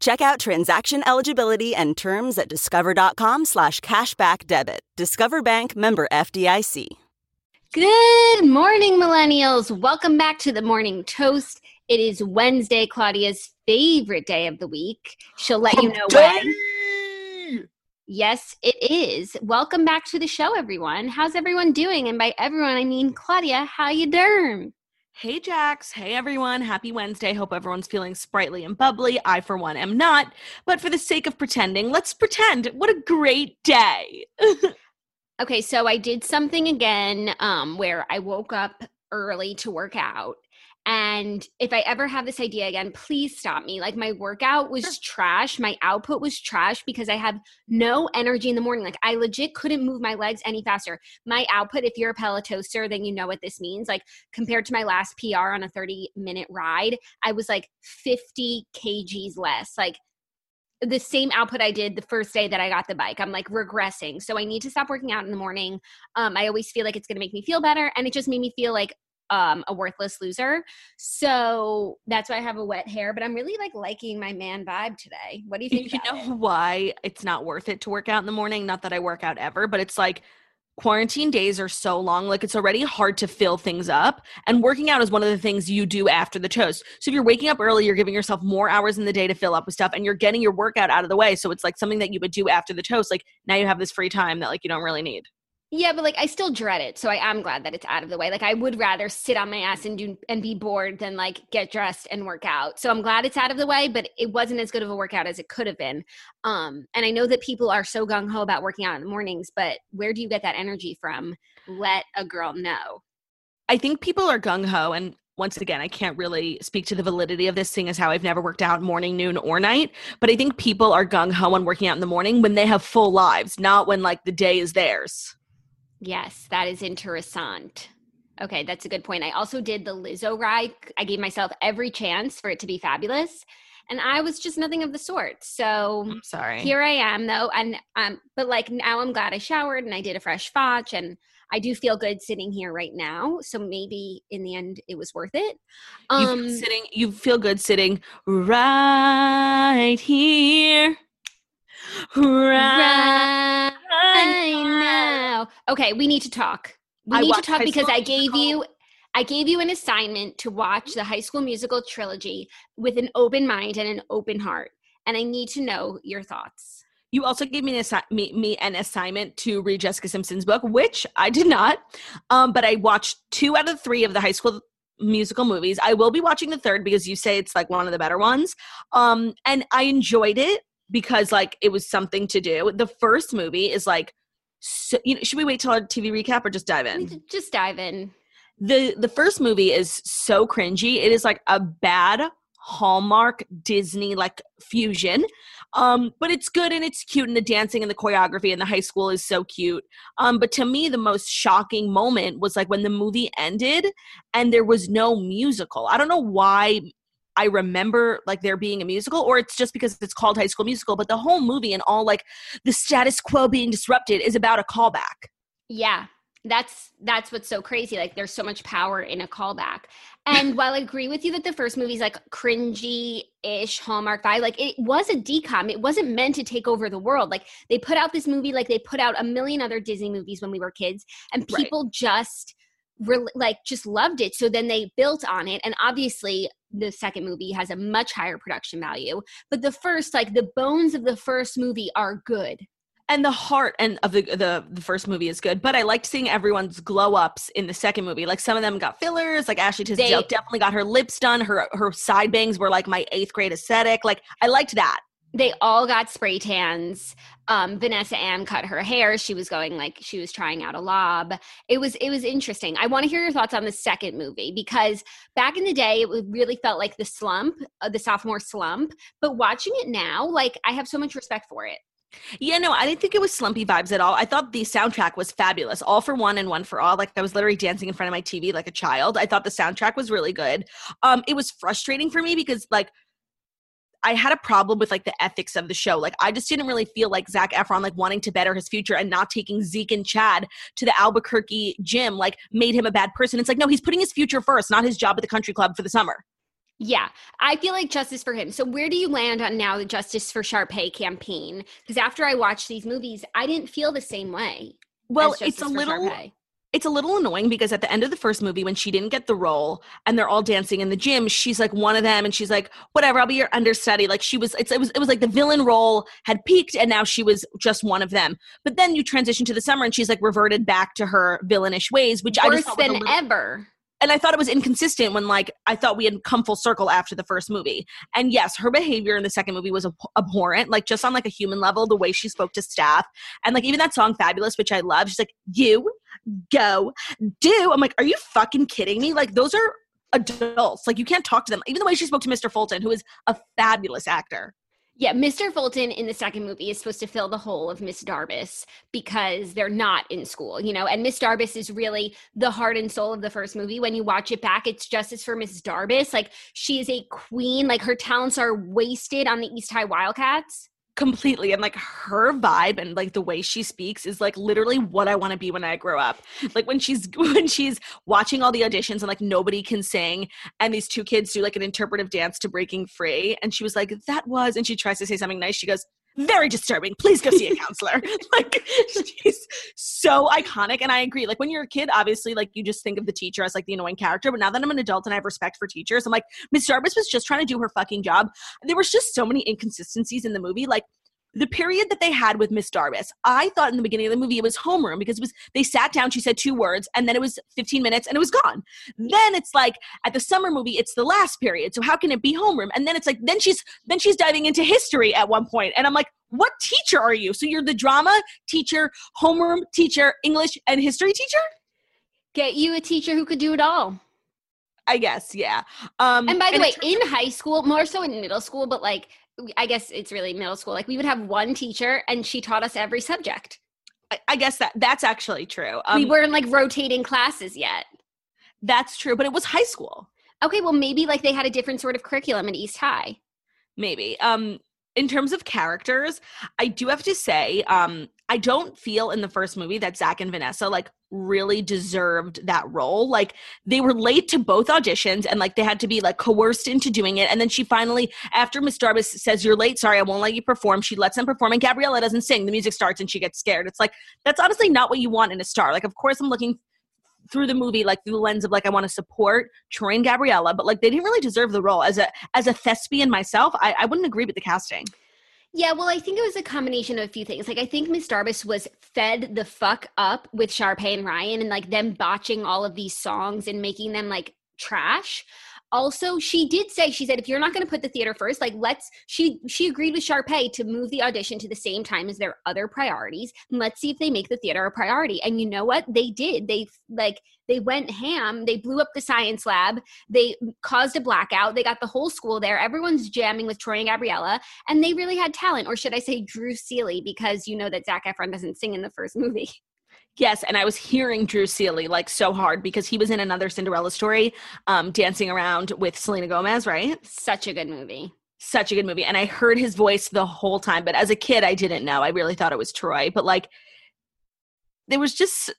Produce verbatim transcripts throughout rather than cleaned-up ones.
Check out transaction eligibility and terms at discover.com slash cashback debit. Discover Bank, member F D I C. Good morning, millennials. Welcome back to the Morning Toast. It is Wednesday, Claudia's favorite day of the week. She'll let you know when. Yes, it is. Welcome back to the show, everyone. How's everyone doing? And by everyone, I mean Claudia, how you derm? Hey, Jax. Hey, everyone. Happy Wednesday. Hope everyone's feeling sprightly and bubbly. I, for one, am not. But for the sake of pretending, let's pretend. What a great day. Okay, so I did something again um, where I woke up early to work out. And if I ever have this idea again, please stop me. Like, my workout was sure. trash. My output was trash because I have no energy in the morning. Like, I legit couldn't move my legs any faster. My output, if you're a Pelotoaster, then you know what this means. Like, compared to my last P R on a thirty-minute ride, I was like fifty kilograms less. Like, the same output I did the first day that I got the bike. I'm like regressing. So I need to stop working out in the morning. Um, I always feel like it's going to make me feel better. And it just made me feel like Um, a worthless loser. So that's why I have a wet hair, but I'm really like liking my man vibe today. What do you think? You know it? Why it's not worth it to work out in the morning? Not that I work out ever, but it's like quarantine days are so long. Like, it's already hard to fill things up. And working out is one of the things you do after the toast. So if you're waking up early, you're giving yourself more hours in the day to fill up with stuff, and you're getting your workout out of the way. So it's like something that you would do after the toast. Like, now you have this free time that like you don't really need. Yeah, but like, I still dread it. So I am glad that it's out of the way. Like, I would rather sit on my ass and do and be bored than like get dressed and work out. So I'm glad it's out of the way, but it wasn't as good of a workout as it could have been. Um, and I know that people are so gung-ho about working out in the mornings, but where do you get that energy from? Let a girl know. I think people are gung-ho, and once again, I can't really speak to the validity of this, seeing as how I've never worked out morning, noon, or night, but I think people are gung-ho on working out in the morning when they have full lives, not when like the day is theirs. Yes, that is interessant. Okay, that's a good point. I also did the Lizzo ride. I gave myself every chance for it to be fabulous, and I was just nothing of the sort. So I'm sorry. Here I am, though, and um, but like now I'm glad I showered and I did a fresh fotch, and I do feel good sitting here right now. So maybe in the end, it was worth it. Um, you feel sitting, you feel good sitting right here, right. right. I know. Okay, we need to talk. We I need to talk because I gave you I gave you an assignment to watch the High School Musical trilogy with an open mind and an open heart, and I need to know your thoughts. You also gave me an, assi- me, me an assignment to read Jessica Simpson's book, which I did not, um, but I watched two out of three of the High School Musical movies. I will be watching the third because you say it's like one of the better ones, um, and I enjoyed it. Because, like, it was something to do. The first movie is, like, so, you know, should we wait till our T V recap or just dive in? Just dive in. The The first movie is so cringy. It is, like, a bad Hallmark Disney, like, fusion. Um, but it's good and it's cute, and the dancing and the choreography and the high school is so cute. Um, but to me, the most shocking moment was, like, when the movie ended and there was no musical. I don't know why – I remember like there being a musical, or it's just because it's called High School Musical, but the whole movie and all like the status quo being disrupted is about a callback. Yeah. That's, that's what's so crazy. Like, there's so much power in a callback. And while I agree with you that the first movie's like cringy-ish Hallmark vibe, like it was a decom. It wasn't meant to take over the world. Like, they put out this movie, like they put out a million other Disney movies when we were kids, and people right. just re- like just loved it. So then they built on it. And obviously the second movie has a much higher production value, but the first, like the bones of the first movie are good. And the heart and of the, the the first movie is good, but I liked seeing everyone's glow ups in the second movie. Like some of them got fillers, like Ashley Tisdale definitely got her lips done. Her her side bangs were like my eighth grade aesthetic. Like I liked that. They all got spray tans. Um, Vanessa Ann cut her hair. She was going like she was trying out a lob. It was it was interesting. I want to hear your thoughts on the second movie because back in the day, it really felt like the slump, uh, the sophomore slump. But watching it now, like I have so much respect for it. Yeah, no, I didn't think it was slumpy vibes at all. I thought the soundtrack was fabulous. All for One and One for All. Like I was literally dancing in front of my T V like a child. I thought the soundtrack was really good. Um, it was frustrating for me because like I had a problem with like the ethics of the show. Like I just didn't really feel like Zac Efron like wanting to better his future and not taking Zeke and Chad to the Albuquerque gym like made him a bad person. It's like, no, he's putting his future first, not his job at the country club for the summer. Yeah, I feel like justice for him. So where do you land on now the Justice for Sharpay campaign? Because after I watched these movies, I didn't feel the same way. Well, it's a little Sharpay. It's a little annoying because at the end of the first movie, when she didn't get the role and they're all dancing in the gym, she's like one of them and she's like, whatever, I'll be your understudy. Like she was, it's, it was, it was like the villain role had peaked and now she was just one of them. But then you transition to the summer and she's like reverted back to her villainish ways, which Worse I just than little- ever. And I thought it was inconsistent when, like, I thought we had come full circle after the first movie. And yes, her behavior in the second movie was ab- abhorrent, like, just on, like, a human level, the way she spoke to staff. And, like, even that song, Fabulous, which I love, she's like, you, go, do. I'm like, are you fucking kidding me? Like, those are adults. Like, you can't talk to them. Even the way she spoke to Mister Fulton, who is a fabulous actor. Yeah, Mister Fulton in the second movie is supposed to fill the hole of Miz Darbus because they're not in school, you know, and Miz Darbus is really the heart and soul of the first movie. When you watch it back, it's justice for Miz Darbus. Like, she is a queen. Like, her talents are wasted on the East High Wildcats. Completely. And like her vibe and like the way she speaks is like literally what I want to be when I grow up. Like when she's when she's watching all the auditions and like nobody can sing and these two kids do like an interpretive dance to Breaking Free and she was like, that was, and she tries to say something nice, she goes, very disturbing, please go see a counselor. Like she's so iconic. And I agree, like when you're a kid, obviously like you just think of the teacher as like the annoying character, but now that I'm an adult and I have respect for teachers, I'm like, Miz Darbus was just trying to do her fucking job. There was just so many inconsistencies in the movie. Like the period that they had with Miz Darbus, I thought in the beginning of the movie it was homeroom because it was, they sat down, she said two words and then it was fifteen minutes and it was gone. Then it's like at the summer movie, it's the last period. So how can it be homeroom? And then it's like, then she's, then she's diving into history at one point. And I'm like, what teacher are you? So you're the drama teacher, homeroom teacher, English and history teacher? Get you a teacher who could do it all. I guess. Yeah. Um, and by the and way, in high school, more so in middle school, but like, I guess it's really middle school. Like we would have one teacher and she taught us every subject. I, I guess that that's actually true. Um, we weren't like rotating classes yet. That's true. But it was high school. Okay. Well, maybe like they had a different sort of curriculum in East High. Maybe. Um, in terms of characters, I do have to say, um, I don't feel in the first movie that Zac and Vanessa like really deserved that role. Like they were late to both auditions and like they had to be like coerced into doing it. And then she finally, after Miz Darbus says, you're late, sorry, I won't let you perform, she lets them perform and Gabriella doesn't sing. The music starts and she gets scared. It's like, that's honestly not what you want in a star. Like, of course I'm looking through the movie, like through the lens of like, I want to support Troy and Gabriella, but like they didn't really deserve the role. As a, as a thespian myself, I, I wouldn't agree with the casting. Yeah, well, I think it was a combination of a few things. Like, I think Miz Darbus was fed the fuck up with Sharpay and Ryan and, like, them botching all of these songs and making them, like, trash. Also, she did say, she said, if you're not going to put the theater first, like, let's – she she agreed with Sharpay to move the audition to the same time as their other priorities. And let's see if they make the theater a priority. And you know what? They did. They, like – they went ham. They blew up the science lab. They caused a blackout. They got the whole school there. Everyone's jamming with Troy and Gabriella. And they really had talent, or should I say Drew Seeley, because you know that Zac Efron doesn't sing in the first movie. Yes, and I was hearing Drew Seeley like so hard because he was in another Cinderella story, um, dancing around with Selena Gomez, right? Such a good movie. Such a good movie. And I heard his voice the whole time. But as a kid, I didn't know. I really thought it was Troy. But like, there was just...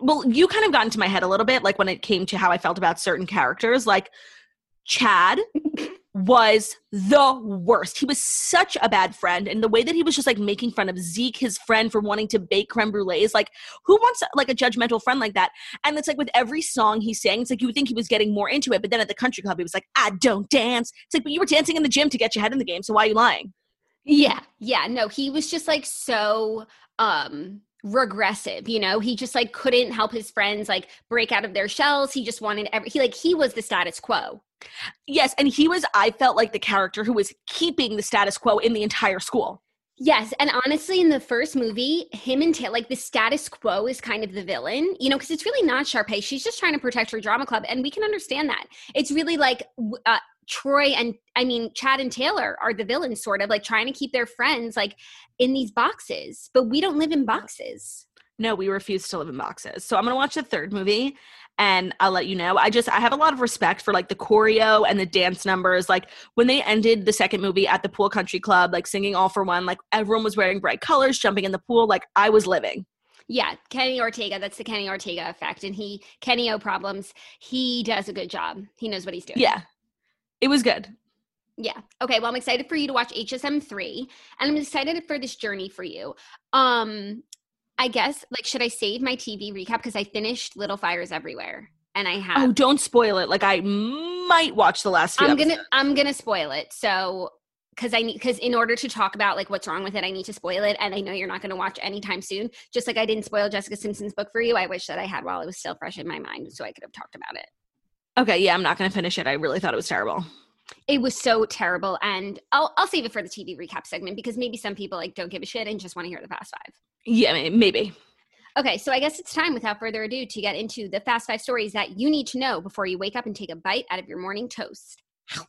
Well, you kind of got into my head a little bit, like when it came to how I felt about certain characters. Like Chad was the worst. He was such a bad friend. And the way that he was just like making fun of Zeke, his friend, for wanting to bake creme brulees. Like who wants like a judgmental friend like that? And it's like with every song he sang, it's like you would think he was getting more into it. But then at the country club, he was like, I don't dance. It's like, but you were dancing in the gym to get your head in the game. So why are you lying? Yeah. Yeah. No, he was just like so um, regressive, you know, he just like couldn't help his friends like break out of their shells. He just wanted every, he like, he was the status quo. Yes. And he was, I felt like the character who was keeping the status quo in the entire school. Yes. And honestly, in the first movie, him and Taylor, like the status quo is kind of the villain, you know, because it's really not Sharpay. She's just trying to protect her drama club. And we can understand that. It's really like uh, Troy and I mean, Chad and Taylor are the villains, sort of like trying to keep their friends like in these boxes. But we don't live in boxes. No, we refuse to live in boxes. So I'm going to watch the third movie and I'll let you know. I just, I have a lot of respect for like the choreo and the dance numbers. Like when they ended the second movie at the pool country club, like singing All for One, like everyone was wearing bright colors, jumping in the pool. Like I was living. Yeah. Kenny Ortega. That's the Kenny Ortega effect. And he, Kenny O problems. He does a good job. He knows what he's doing. Yeah. It was good. Yeah. Okay. Well, I'm excited for you to watch H S M three and I'm excited for this journey for you. Um, I guess, like, should I save my T V recap? Because I finished Little Fires Everywhere, and I have. Oh, don't spoil it. Like, I might watch the last few I'm gonna, episodes. I'm going to spoil it. So, because I need, because in order to talk about, like, what's wrong with it, I need to spoil it, and I know you're not going to watch anytime soon. Just like I didn't spoil Jessica Simpson's book for you, I wish that I had while it was still fresh in my mind so I could have talked about it. Okay, yeah, I'm not going to finish it. I really thought it was terrible. It was so terrible, and I'll I'll save it for the T V recap segment because maybe some people, like, don't give a shit and just want to hear the Fast Five. Yeah, maybe. Okay, so I guess it's time, without further ado, to get into the Fast Five stories that you need to know before you wake up and take a bite out of your morning toast. And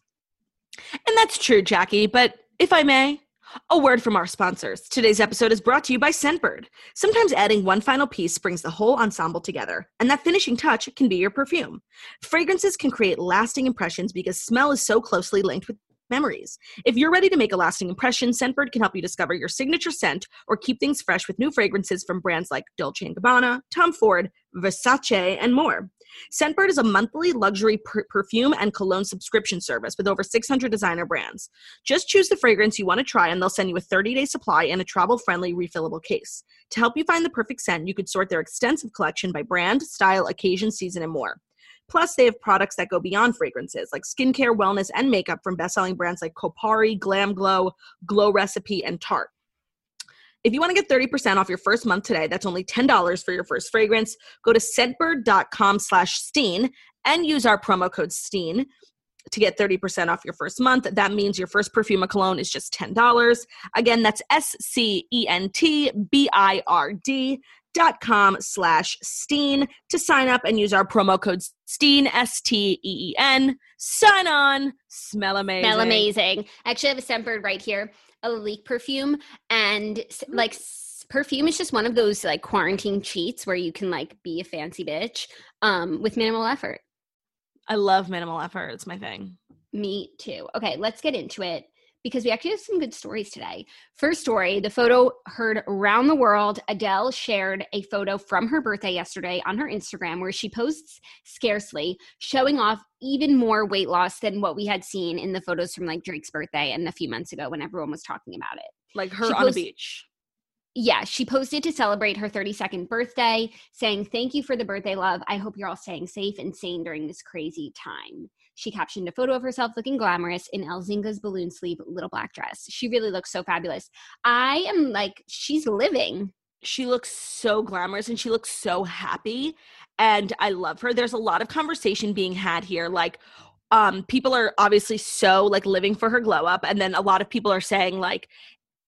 that's true, Jackie, but if I may, a word from our sponsors. Today's episode is brought to you by Scentbird. Sometimes adding one final piece brings the whole ensemble together, and that finishing touch can be your perfume. Fragrances can create lasting impressions because smell is so closely linked with memories. If you're ready to make a lasting impression, Scentbird can help you discover your signature scent or keep things fresh with new fragrances from brands like Dolce and Gabbana, Tom Ford, Versace, and more. Scentbird is a monthly luxury per- perfume and cologne subscription service with over six hundred designer brands. Just choose the fragrance you want to try and they'll send you a thirty-day supply in a travel-friendly refillable case. To help you find the perfect scent, you could sort their extensive collection by brand, style, occasion, season, and more. Plus, they have products that go beyond fragrances, like skincare, wellness, and makeup from best-selling brands like Kopari, Glam Glow, Glow Recipe, and Tarte. If you want to get thirty percent off your first month today, that's only ten dollars for your first fragrance. Go to scentbird.com slash Steen and use our promo code Steen to get thirty percent off your first month. That means your first perfume or cologne is just ten dollars. Again, that's S-C-E-N-T-B-I-R-D dot com slash Steen to sign up and use our promo code Steen, S T E E N. Sign on. Smell amazing. Smell amazing. I actually have a Scentbird right here. A leak perfume, and like perfume is just one of those like quarantine cheats where you can like be a fancy bitch um with minimal effort. I love minimal effort. It's my thing. Me too. Okay, let's get into it because we actually have some good stories today. First story, the photo heard around the world. Adele shared a photo from her birthday yesterday on her Instagram where she posts scarcely, showing off even more weight loss than what we had seen in the photos from like Drake's birthday and a few months ago when everyone was talking about it. Like her on the beach. Yeah. She posted to celebrate her thirty-second birthday saying, "Thank you for the birthday love. I hope you're all staying safe and sane during this crazy time." She captioned a photo of herself looking glamorous in Elzinga's balloon sleeve little black dress. She really looks so fabulous. I am like, she's living. She looks so glamorous and she looks so happy. And I love her. There's a lot of conversation being had here. Like, um, people are obviously so like living for her glow up. And then a lot of people are saying like,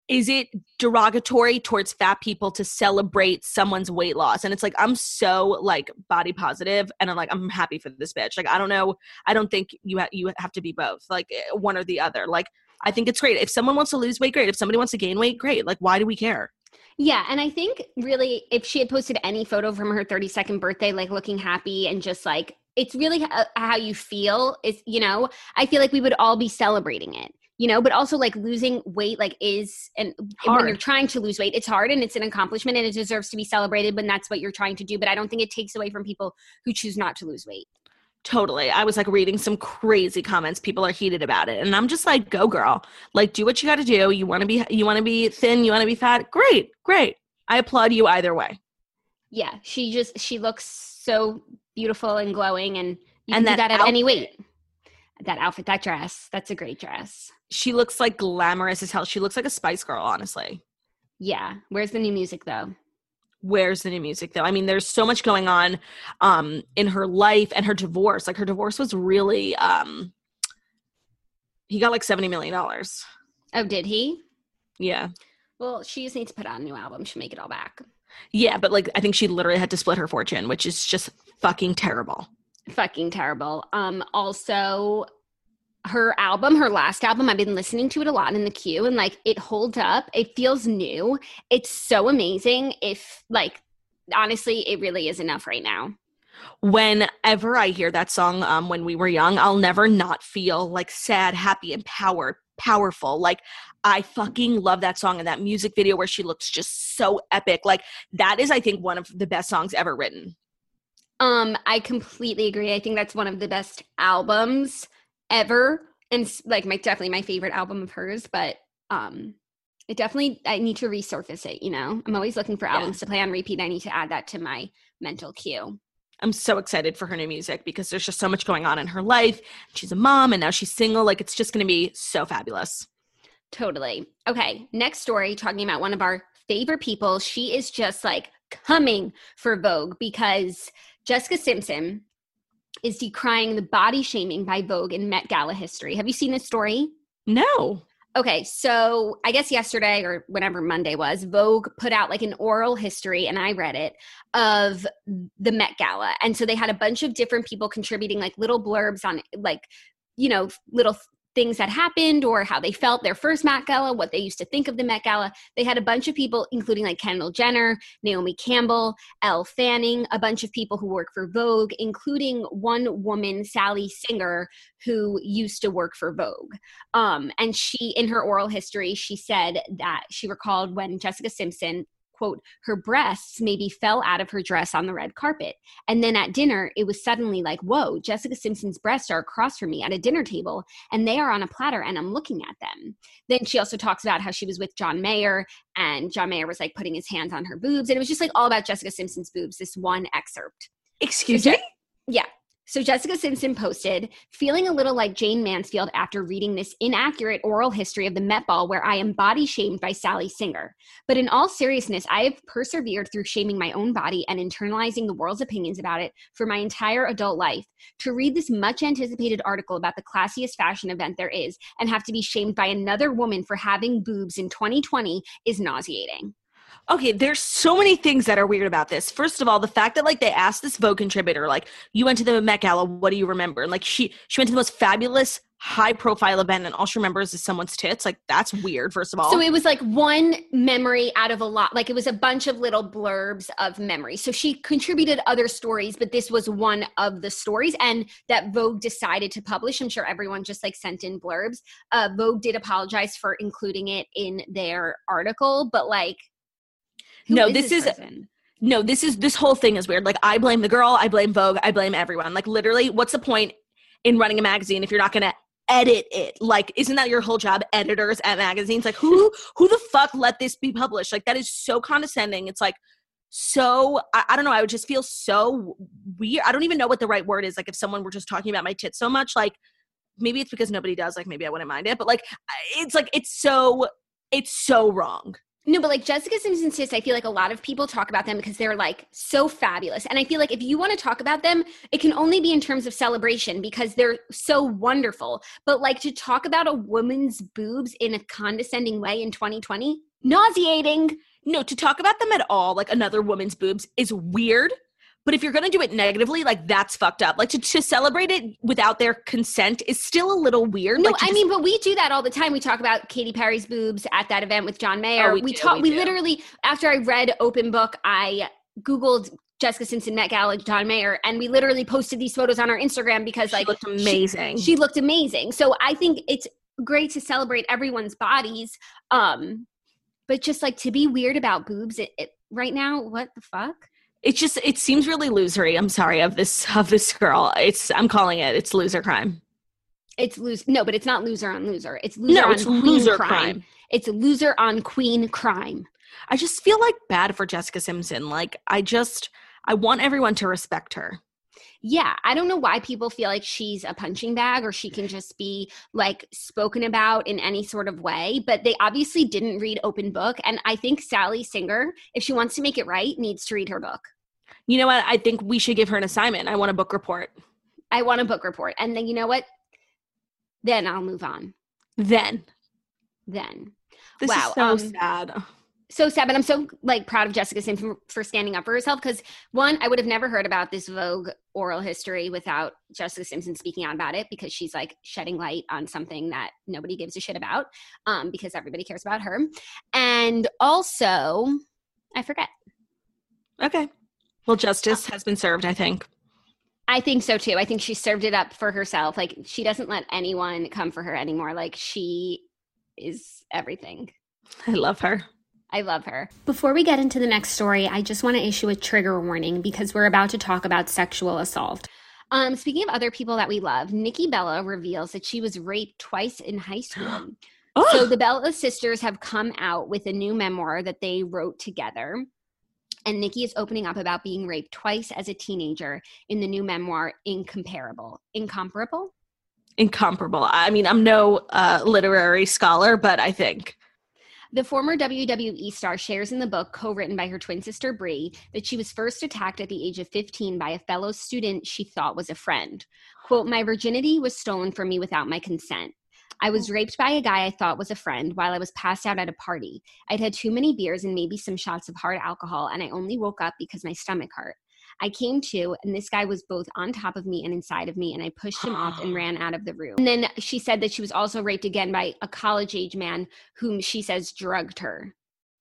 is it derogatory towards fat people to celebrate someone's weight loss? And it's like, I'm so like body positive and I'm like, I'm happy for this bitch. Like, I don't know. I don't think you, ha- you have to be both, like one or the other. Like, I think it's great. If someone wants to lose weight, great. If somebody wants to gain weight, great. Like, why do we care? Yeah. And I think really if she had posted any photo from her thirty-second birthday, like looking happy and just like, it's really how you feel is, you know, I feel like we would all be celebrating it, you know, but also like losing weight, like is, and hard. When you're trying to lose weight, it's hard and it's an accomplishment and it deserves to be celebrated when that's what you're trying to do. But I don't think it takes away from people who choose not to lose weight. Totally. I was like reading some crazy comments. People are heated about it. And I'm just like, go girl, like do what you got to do. You want to be, you want to be thin, you want to be fat. Great. Great. I applaud you either way. Yeah. She just, she looks so beautiful and glowing and you and can that do that at outfit. Any weight. That outfit, that dress, that's a great dress. she looks like glamorous as hell. She looks like a Spice Girl, honestly. Yeah. Where's the new music though? Where's the new music though? I mean, there's so much going on um, in her life and her divorce. Like her divorce was really, um, he got like seventy million dollars. Oh, did he? Yeah. Well, she just needs to put out a new album. She'll make it all back. Yeah, but like I think she literally had to split her fortune, which is just fucking terrible. Fucking terrible. Um, also, her album, her last album, I've been listening to it a lot in the queue, and like it holds up. It feels new. It's so amazing. If like honestly, it really is enough right now. Whenever I hear that song, um, When We Were Young, I'll never not feel like sad, happy, empowered, powerful. Like I fucking love that song and that music video where she looks just so epic. Like that is, I think, one of the best songs ever written. Um, I completely agree. I think that's one of the best albums ever. And like my, definitely my favorite album of hers, but um, it definitely, I need to resurface it. You know, I'm always looking for albums yeah. to play on repeat. I need to add that to my mental queue. I'm so excited for her new music because there's just so much going on in her life. She's a mom and now she's single. Like it's just going to be so fabulous. Totally. Okay. Next story, talking about one of our favorite people. She is just like coming for Vogue because Jessica Simpson is decrying the body shaming by Vogue in Met Gala history. Have you seen this story? No. Okay. So I guess yesterday or whenever Monday was, Vogue put out like an oral history, and I read it, of the Met Gala. And so they had a bunch of different people contributing like little blurbs on like, you know, little – things that happened or how they felt their first Met Gala, what they used to think of the Met Gala. They had a bunch of people, including like Kendall Jenner, Naomi Campbell, Elle Fanning, a bunch of people who work for Vogue, including one woman, Sally Singer, who used to work for Vogue. Um, and she, in her oral history, she said that she recalled when Jessica Simpson, quote, her breasts maybe fell out of her dress on the red carpet. And then at dinner, it was suddenly like, whoa, Jessica Simpson's breasts are across from me at a dinner table, and they are on a platter, and I'm looking at them. Then she also talks about how she was with John Mayer, and John Mayer was like putting his hands on her boobs. And it was just like all about Jessica Simpson's boobs, this one excerpt. Excuse so Je- me? Yeah. So Jessica Simpson posted, feeling a little like Jane Mansfield after reading this inaccurate oral history of the Met Ball where I am body shamed by Sally Singer. But in all seriousness, I have persevered through shaming my own body and internalizing the world's opinions about it for my entire adult life. To read this much anticipated article about the classiest fashion event there is and have to be shamed by another woman for having boobs in twenty twenty is nauseating. Okay, there's so many things that are weird about this. First of all, the fact that, like, they asked this Vogue contributor, like, you went to the Met Gala, what do you remember? And, like, she, she went to the most fabulous, high-profile event, and all she remembers is someone's tits. Like, that's weird, first of all. So it was, like, one memory out of a lot. Like, it was a bunch of little blurbs of memory. So she contributed other stories, but this was one of the stories, and that Vogue decided to publish. I'm sure everyone just, like, sent in blurbs. Uh, Vogue did apologize for including it in their article, but, like, Who no, is this is – no, this is – this whole thing is weird. Like, I blame the girl. I blame Vogue. I blame everyone. Like, literally, what's the point in running a magazine if you're not going to edit it? Like, isn't that your whole job, editors at magazines? Like, who who the fuck let this be published? Like, that is so condescending. It's, like, so – I don't know. I would just feel so weird. I don't even know what the right word is. Like, if someone were just talking about my tits so much, like, maybe it's because nobody does. Like, maybe I wouldn't mind it. But, like, it's, like, it's so – it's so wrong. No, but like Jessica Simpson's tits, I feel like a lot of people talk about them because they're like so fabulous. And I feel like if you want to talk about them, it can only be in terms of celebration because they're so wonderful. But like to talk about a woman's boobs in a condescending way in twenty twenty, nauseating. No, to talk about them at all, like another woman's boobs is weird. But if you're going to do it negatively, like that's fucked up. Like to, to celebrate it without their consent is still a little weird. No, like, I just- mean, but we do that all the time. We talk about Katy Perry's boobs at that event with John Mayer. Oh, we we, ta- we, we literally, after I read Open Book, I Googled Jessica Simpson Met Gala, John Mayer, and we literally posted these photos on our Instagram because she like looked amazing. She, she looked amazing. So I think it's great to celebrate everyone's bodies, um, but just like to be weird about boobs it, it, right now, what the fuck? It just, it seems really losery. I'm sorry of this, of this girl. It's, I'm calling it, it's loser crime. It's loser. No, but it's not loser on loser. It's loser no, on it's queen loser crime. crime. It's loser on queen crime. I just feel like bad for Jessica Simpson. Like I just, I want everyone to respect her. yeah, I don't know why people feel like she's a punching bag or she can just be like spoken about in any sort of way, but they obviously didn't read Open Book. And I think Sally Singer, if she wants to make it right, needs to read her book. You know what? I think we should give her an assignment. I want a book report. I want a book report. And then you know what? Then I'll move on. Then. Then. This wow. is so um, sad. So sad, but I'm so like proud of Jessica Simpson for standing up for herself because one, I would have never heard about this Vogue oral history without Jessica Simpson speaking out about it because she's like shedding light on something that nobody gives a shit about um, because everybody cares about her. And also, I forget. Okay. Well, justice has been served, I think. I think so too. I think she served it up for herself. Like she doesn't let anyone come for her anymore. Like she is everything. I love her. I love her. Before we get into the next story, I just want to issue a trigger warning because we're about to talk about sexual assault. Um, speaking of other people that we love, Nikki Bella reveals that she was raped twice in high school. Oh. So the Bella sisters have come out with a new memoir that they wrote together. And Nikki is opening up about being raped twice as a teenager in the new memoir, Incomparable. Incomparable? Incomparable. I mean, I'm no uh, literary scholar, but I think. The former W W E star shares in the book, co-written by her twin sister, Bree, that she was first attacked at the age of fifteen by a fellow student she thought was a friend. Quote, "My virginity was stolen from me without my consent. I was raped by a guy I thought was a friend while I was passed out at a party. I'd had too many beers and maybe some shots of hard alcohol, and I only woke up because my stomach hurt. I came to, and this guy was both on top of me and inside of me, and I pushed him off and ran out of the room." And then she said that she was also raped again by a college-age man whom she says drugged her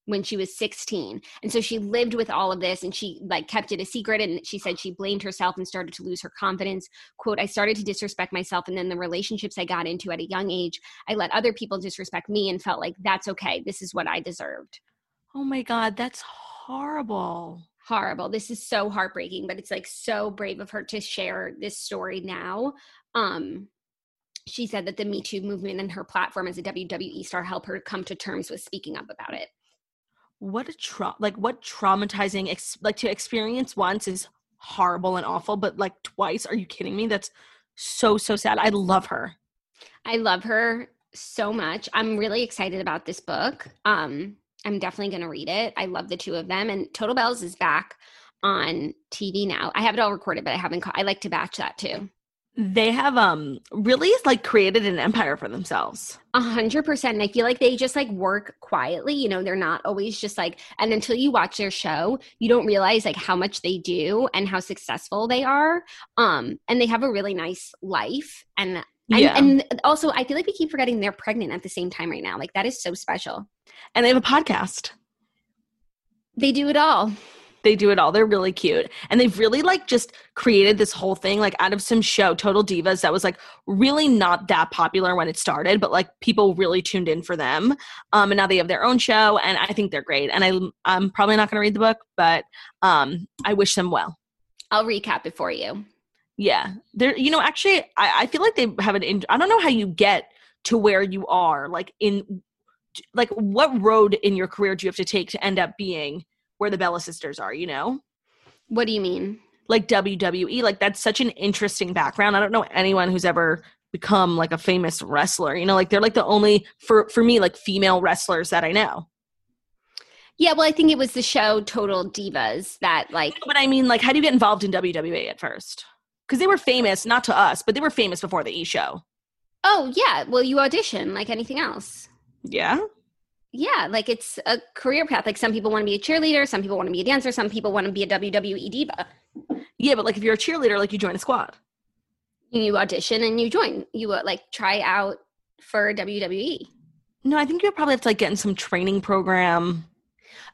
when she was sixteen. And so she lived with all of this, and she like kept it a secret, and she said she blamed herself and started to lose her confidence. Quote, "I started to disrespect myself, and then the relationships I got into at a young age, I let other people disrespect me and felt like that's okay. This is what I deserved." Oh my God, that's horrible. Horrible. This is so heartbreaking, but it's like so brave of her to share this story now. Um, she said that the Me Too movement and her platform as a W W E star helped her come to terms with speaking up about it. What a tra- like what traumatizing ex- like to experience once is horrible and awful, but like twice, are you kidding me? That's so, so sad. I love her. I love her so much. I'm really excited about this book. Um, I'm definitely going to read it. I love the two of them. And Total Bells is back on T V now. I have it all recorded, but I haven't caught. I like to batch that too. They have um really like created an empire for themselves. A hundred percent. And I feel like they just like work quietly. You know, they're not always just like, and until you watch their show, you don't realize like how much they do and how successful they are. Um, and they have a really nice life. And And, yeah. and also, I feel like we keep forgetting they're pregnant at the same time right now. Like, that is so special. And they have a podcast. They do it all. They do it all. They're really cute. And they've really, like, just created this whole thing, like, out of some show, Total Divas, that was, like, really not that popular when it started. But, like, people really tuned in for them. Um, and now they have their own show. And I think they're great. And I, I'm probably not going to read the book, but um, I wish them well. I'll recap it for you. Yeah. They're, you know, actually, I, I feel like they have an, in, I don't know how you get to where you are, like in, like what road in your career do you have to take to end up being where the Bella sisters are, you know? What do you mean? Like W W E, like that's such an interesting background. I don't know anyone who's ever become like a famous wrestler, you know, like they're like the only, for, for me, like female wrestlers that I know. Yeah, well, I think it was the show Total Divas that like. But I mean, like, how do you get involved in W W E at first? Because they were famous, not to us, but they were famous before the E! Show. Oh, yeah. Well, you audition like anything else. Yeah? Yeah. Like, it's a career path. Like, some people want to be a cheerleader. Some people want to be a dancer. Some people want to be a W W E diva. Yeah, but, like, if you're a cheerleader, like, you join a squad. You audition and you join. You, like, try out for W W E. No, I think you probably have to, like, get in some training program.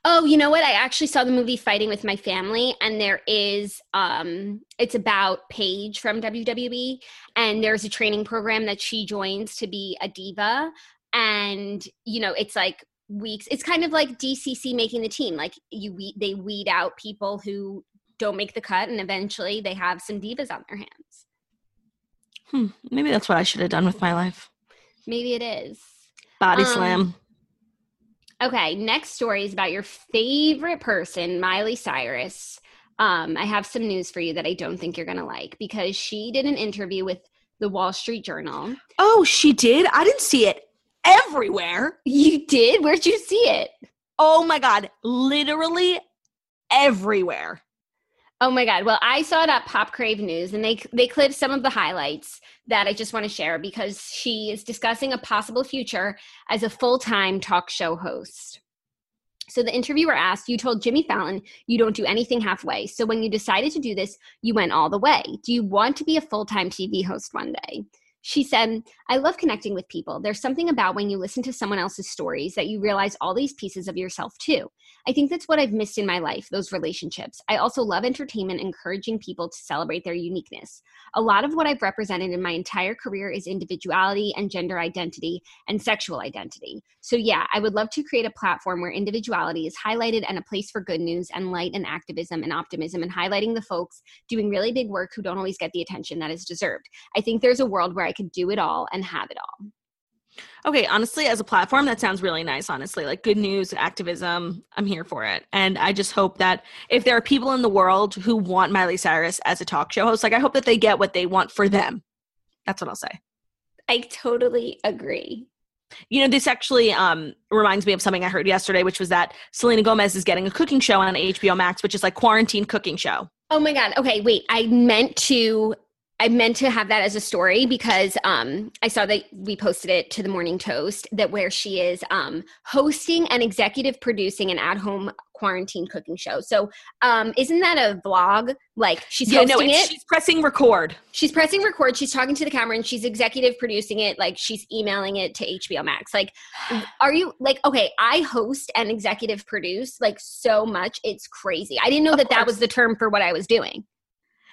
Oh, you know what? I actually saw the movie Fighting With My Family, and there is um, – it's about Paige from W W E, and there's a training program that she joins to be a diva, and, you know, it's like weeks – it's kind of like D C C making the team. Like you, they weed out people who don't make the cut, and eventually they have some divas on their hands. Hmm. Maybe that's what I should have done with my life. Maybe it is. Body um, slam. Okay, next story is about your favorite person, Miley Cyrus. Um, I have some news for you that I don't think you're going to like, because she did an interview with the Wall Street Journal. Oh, she did? I didn't see it everywhere. You did? Where'd you see it? Oh my God. Literally everywhere. Oh my God. Well, I saw it at Pop Crave News, and they they clipped some of the highlights that I just want to share, because she is discussing a possible future as a full-time talk show host. So the interviewer asked, you told Jimmy Fallon you don't do anything halfway. So when you decided to do this, you went all the way. Do you want to be a full-time T V host one day? She said, I love connecting with people. There's something about when you listen to someone else's stories that you realize all these pieces of yourself too. I think that's what I've missed in my life, those relationships. I also love entertainment, encouraging people to celebrate their uniqueness. A lot of what I've represented in my entire career is individuality and gender identity and sexual identity. So yeah, I would love to create a platform where individuality is highlighted and a place for good news and light and activism and optimism and highlighting the folks doing really big work who don't always get the attention that is deserved. I think there's a world where I could do it all and have it all. Okay, honestly, as a platform, that sounds really nice, honestly. Like, good news, activism, I'm here for it. And I just hope that if there are people in the world who want Miley Cyrus as a talk show host, like, I hope that they get what they want for them. That's what I'll say. I totally agree. You know, this actually um, reminds me of something I heard yesterday, which was that Selena Gomez is getting a cooking show on H B O Max, which is like quarantine cooking show. Oh my God. Okay, wait. I meant to... I meant to have that as a story, because um, I saw that we posted it to the Morning Toast, that where she is um, hosting and executive producing an at-home quarantine cooking show. So um, isn't that a vlog? Like, she's yeah, hosting no, it. She's pressing record. She's pressing record. She's talking to the camera, and she's executive producing it. Like, she's emailing it to H B O Max. Like, are you like, okay, I host and executive produce like so much. It's crazy. I didn't know that that was the term for what I was doing.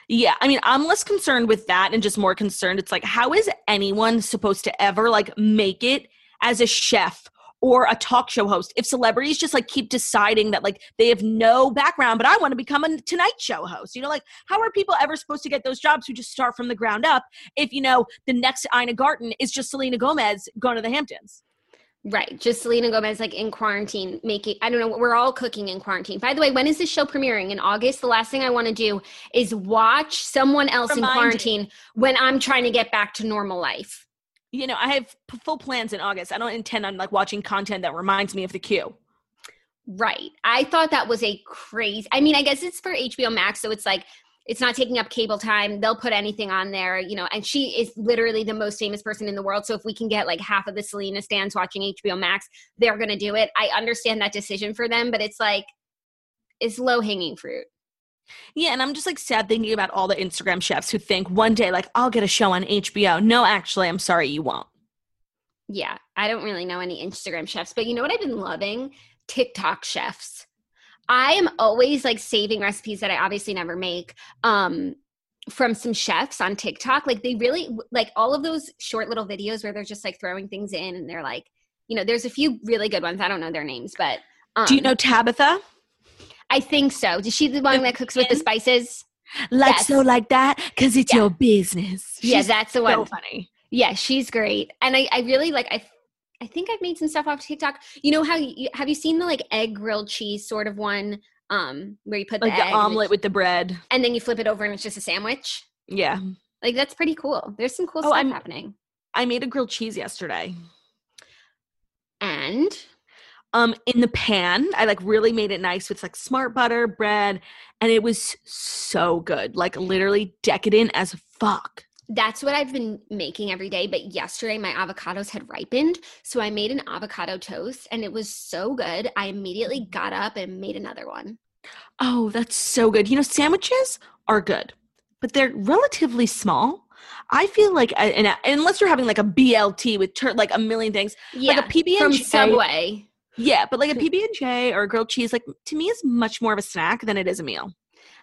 Yeah, I mean, I'm less concerned with that and just more concerned. It's like, how is anyone supposed to ever like make it as a chef or a talk show host if celebrities just like keep deciding that like they have no background, but I want to become a Tonight Show host? You know, like, how are people ever supposed to get those jobs who just start from the ground up if, you know, the next Ina Garten is just Selena Gomez going to the Hamptons? Right. Just Selena Gomez, like, in quarantine, making, I don't know, we're all cooking in quarantine. By the way, when is this show premiering? In August? The last thing I want to do is watch someone else Remind in quarantine you. when I'm trying to get back to normal life. You know, I have p- full plans in August. I don't intend on, like, watching content that reminds me of the queue. Right. I thought that was a crazy, I mean, I guess it's for H B O Max, so it's like, it's not taking up cable time. They'll put anything on there, you know, and she is literally the most famous person in the world. So if we can get like half of the Selena stans watching H B O Max, they're going to do it. I understand that decision for them, but it's like, it's low hanging fruit. Yeah. And I'm just like sad thinking about all the Instagram chefs who think one day, like, I'll get a show on H B O. No, actually, I'm sorry, you won't. Yeah. I don't really know any Instagram chefs, but you know what I've been loving? TikTok chefs. I am always like saving recipes that I obviously never make um, from some chefs on TikTok. Like, they really like all of those short little videos where they're just like throwing things in, and they're like, you know, there's a few really good ones. I don't know their names, but. Um, Do you know Tabitha? I think so. Is she the one that cooks with the spices? Like, yes. So like that, because it's yeah. your business. Yeah, she's that's the one. So funny. Yeah, she's great. And I, I really like, I I think I've made some stuff off TikTok. You know how you, have you seen the like egg grilled cheese sort of one um, where you put like the, the omelet with the bread, and then you flip it over and it's just a sandwich? Yeah, like that's pretty cool. There's some cool oh, stuff I'm, happening. I made a grilled cheese yesterday, and um, in the pan, I like really made it nice with like smart butter, bread, and it was so good. Like, literally decadent as fuck. That's what I've been making every day, but yesterday my avocados had ripened, so I made an avocado toast, and it was so good. I immediately got up and made another one. Oh, that's so good. You know, sandwiches are good, but they're relatively small. I feel like, I, and unless you're having like a B L T with tur- like a million things, yeah, like a P B and J. From Subway. Yeah, but like a P B and J or a grilled cheese, like, to me is much more of a snack than it is a meal.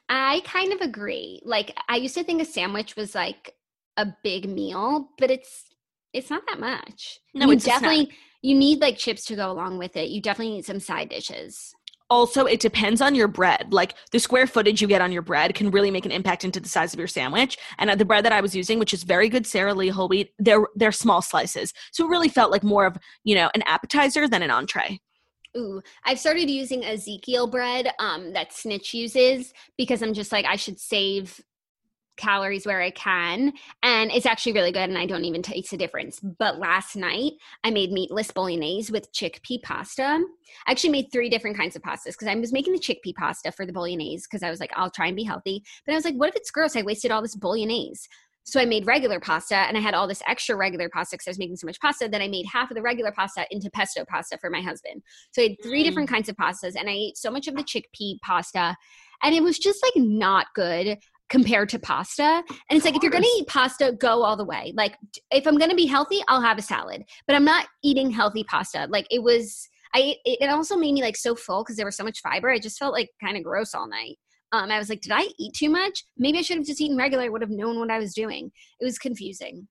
I kind of agree. Like, I used to think a sandwich was like a big meal, but it's it's not that much. No, you it's definitely you need like chips to go along with it. You definitely need some side dishes. Also, it depends on your bread. Like, the square footage you get on your bread can really make an impact into the size of your sandwich. And the bread that I was using, which is very good Sara Lee whole wheat, they're they're small slices, so it really felt like more of, you know, an appetizer than an entree. ooh, I've started using Ezekiel bread um, that Snitch uses because I'm just like, I should save calories where I can. And it's actually really good and I don't even taste the difference. But last night I made meatless bolognese with chickpea pasta. I actually made three different kinds of pastas because I was making the chickpea pasta for the bolognese because I was like, I'll try and be healthy. But I was like, what if it's gross? I wasted all this bolognese. So I made regular pasta and I had all this extra regular pasta because I was making so much pasta that I made half of the regular pasta into pesto pasta for my husband. So I had three mm. different kinds of pastas and I ate so much of the chickpea pasta and it was just like not good compared to pasta. And it's like, if you're going to eat pasta, go all the way. Like if I'm going to be healthy, I'll have a salad, but I'm not eating healthy pasta. Like it was, I, it also made me like so full because there was so much fiber. I just felt like kind of gross all night. Um, I was like, did I eat too much? Maybe I should have just eaten regular. I would have known what I was doing. It was confusing.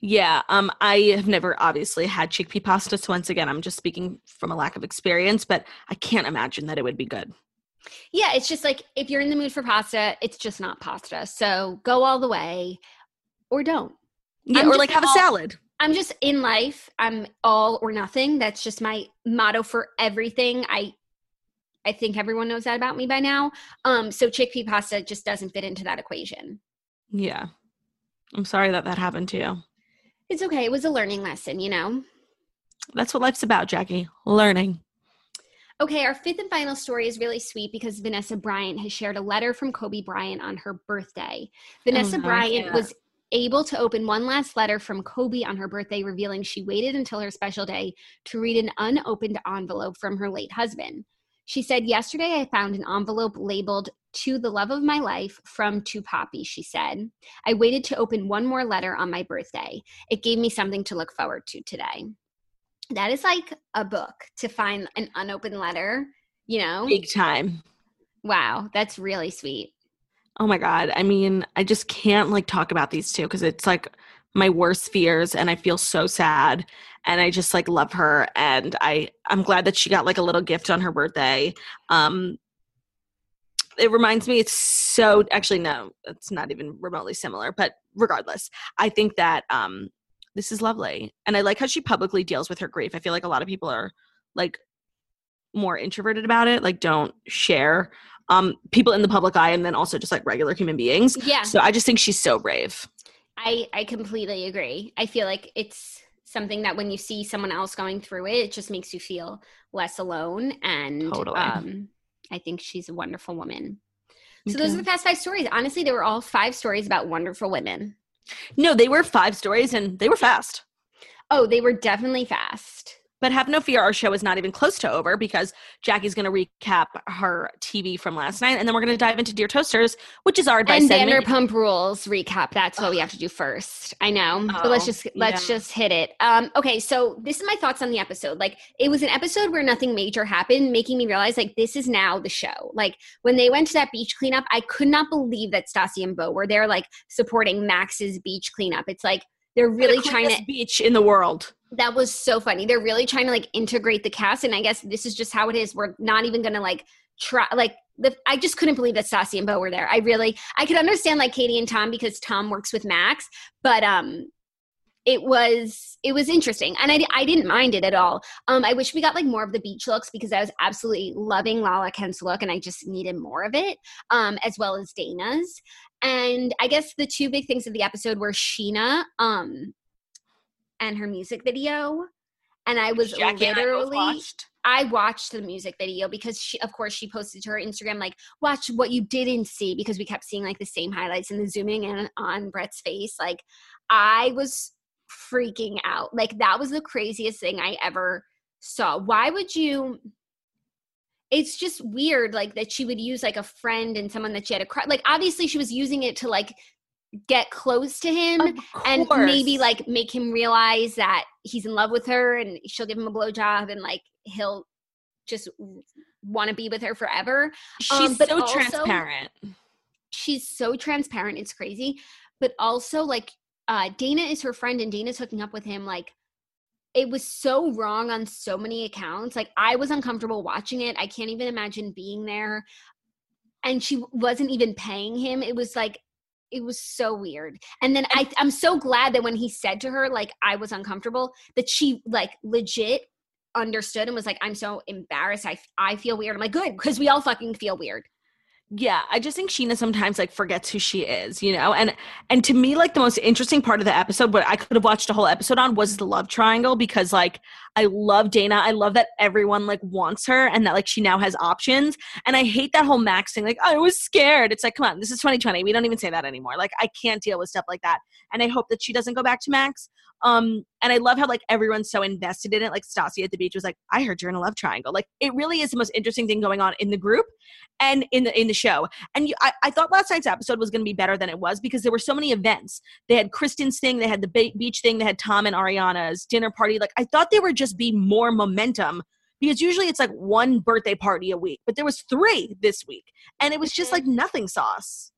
Yeah. Um, I have never obviously had chickpea pasta. So once again, I'm just speaking from a lack of experience, but I can't imagine that it would be good. Yeah. It's just like, if you're in the mood for pasta, it's just not pasta. So go all the way or don't. Yeah, I'm or like have all, a salad. I'm just in life. I'm all or nothing. That's just my motto for everything. I I think everyone knows that about me by now. Um, so chickpea pasta just doesn't fit into that equation. Yeah. I'm sorry that that happened to you. It's okay. It was a learning lesson, you know? That's what life's about, Jackie. Learning. Okay. Our fifth and final story is really sweet because Vanessa Bryant has shared a letter from Kobe Bryant on her birthday. Vanessa oh, no, Bryant yeah. was able to open one last letter from Kobe on her birthday, revealing she waited until her special day to read an unopened envelope from her late husband. She said, yesterday I found an envelope labeled to the love of my life from to Poppy, she said. I waited to open one more letter on my birthday. It gave me something to look forward to today. That is like a book to find an unopened letter, you know? Big time. Wow. That's really sweet. Oh my God. I mean, I just can't like talk about these two because it's like my worst fears and I feel so sad and I just like love her and I, I'm glad that she got like a little gift on her birthday. Um, it reminds me it's so – actually, no, it's not even remotely similar, but regardless, I think that um, this is lovely and I like how she publicly deals with her grief. I feel like a lot of people are like more introverted about it, like don't share um, people in the public eye and then also just like regular human beings. Yeah. So I just think she's so brave. I, I completely agree. I feel like it's something that when you see someone else going through it, it just makes you feel less alone. And totally. um, I think she's a wonderful woman. Okay. So those are the past five stories. Honestly, they were all five stories about wonderful women. No, they were five stories and they were fast. Oh, they were definitely fast. But have no fear, our show is not even close to over because Jackie's going to recap her T V from last night, and then we're going to dive into Dear Toasters, which is our advice segment. And Vanderpump Rules recap. That's Ugh. what we have to do first. I know, oh, but let's just let's yeah. just hit it. Um, okay, so this is my thoughts on the episode. Like, it was an episode where nothing major happened, making me realize like this is now the show. Like when they went to that beach cleanup, I could not believe that Stassi and Bo were there, like supporting Max's beach cleanup. It's like they're really the trying to beach in the world. That was so funny. They're really trying to like integrate the cast. And I guess this is just how it is. We're not even going to like try, like the, I just couldn't believe that Stassi and Bo were there. I really, I could understand like Katie and Tom because Tom works with Max, but, um, it was, it was interesting. And I, I didn't mind it at all. Um, I wish we got like more of the beach looks because I was absolutely loving Lala Kent's look and I just needed more of it. Um, as well as Dana's. And I guess the two big things of the episode were Sheena, um, and her music video. And I was Jackie literally, I watched. I watched the music video because she, of course she posted to her Instagram, like watch what you didn't see because we kept seeing like the same highlights and the zooming in on Brett's face. Like I was freaking out. Like that was the craziest thing I ever saw. Why would you, it's just weird. Like that she would use like a friend and someone that she had a crush. Like obviously she was using it to like get close to him and maybe like make him realize that he's in love with her and she'll give him a blowjob and like he'll just want to be with her forever. She's um, but so also, transparent. She's so transparent. It's crazy. But also like uh, Dana is her friend and Dana's hooking up with him. Like it was so wrong on so many accounts. Like I was uncomfortable watching it. I can't even imagine being there. And she wasn't even paying him. It was like, it was so weird. And then I, I'm so glad that when he said to her, like, I was uncomfortable, that she, like, legit understood and was like, I'm so embarrassed. I, I feel weird. I'm like, good, because we all fucking feel weird. Yeah, I just think Sheena sometimes, like, forgets who she is, you know? And and to me, like, the most interesting part of the episode, what I could have watched a whole episode on, was the love triangle, because, like, I love Dana. I love that everyone, like, wants her and that, like, she now has options. And I hate that whole Max thing, like, I was scared. It's like, come on, this is twenty twenty. We don't even say that anymore. Like, I can't deal with stuff like that. And I hope that she doesn't go back to Max. Um, and I love how, like, everyone's so invested in it. Like, Stassi at the beach was like, I heard you're in a love triangle. Like, it really is the most interesting thing going on in the group and in the, in the show. And you, I, I thought last night's episode was going to be better than it was, because there were so many events. They had Kristen's thing. They had the ba- beach thing. They had Tom and Ariana's dinner party. Like, I thought they were just be more momentum, because usually it's like one birthday party a week, but there was three this week. And it was just like nothing sauce.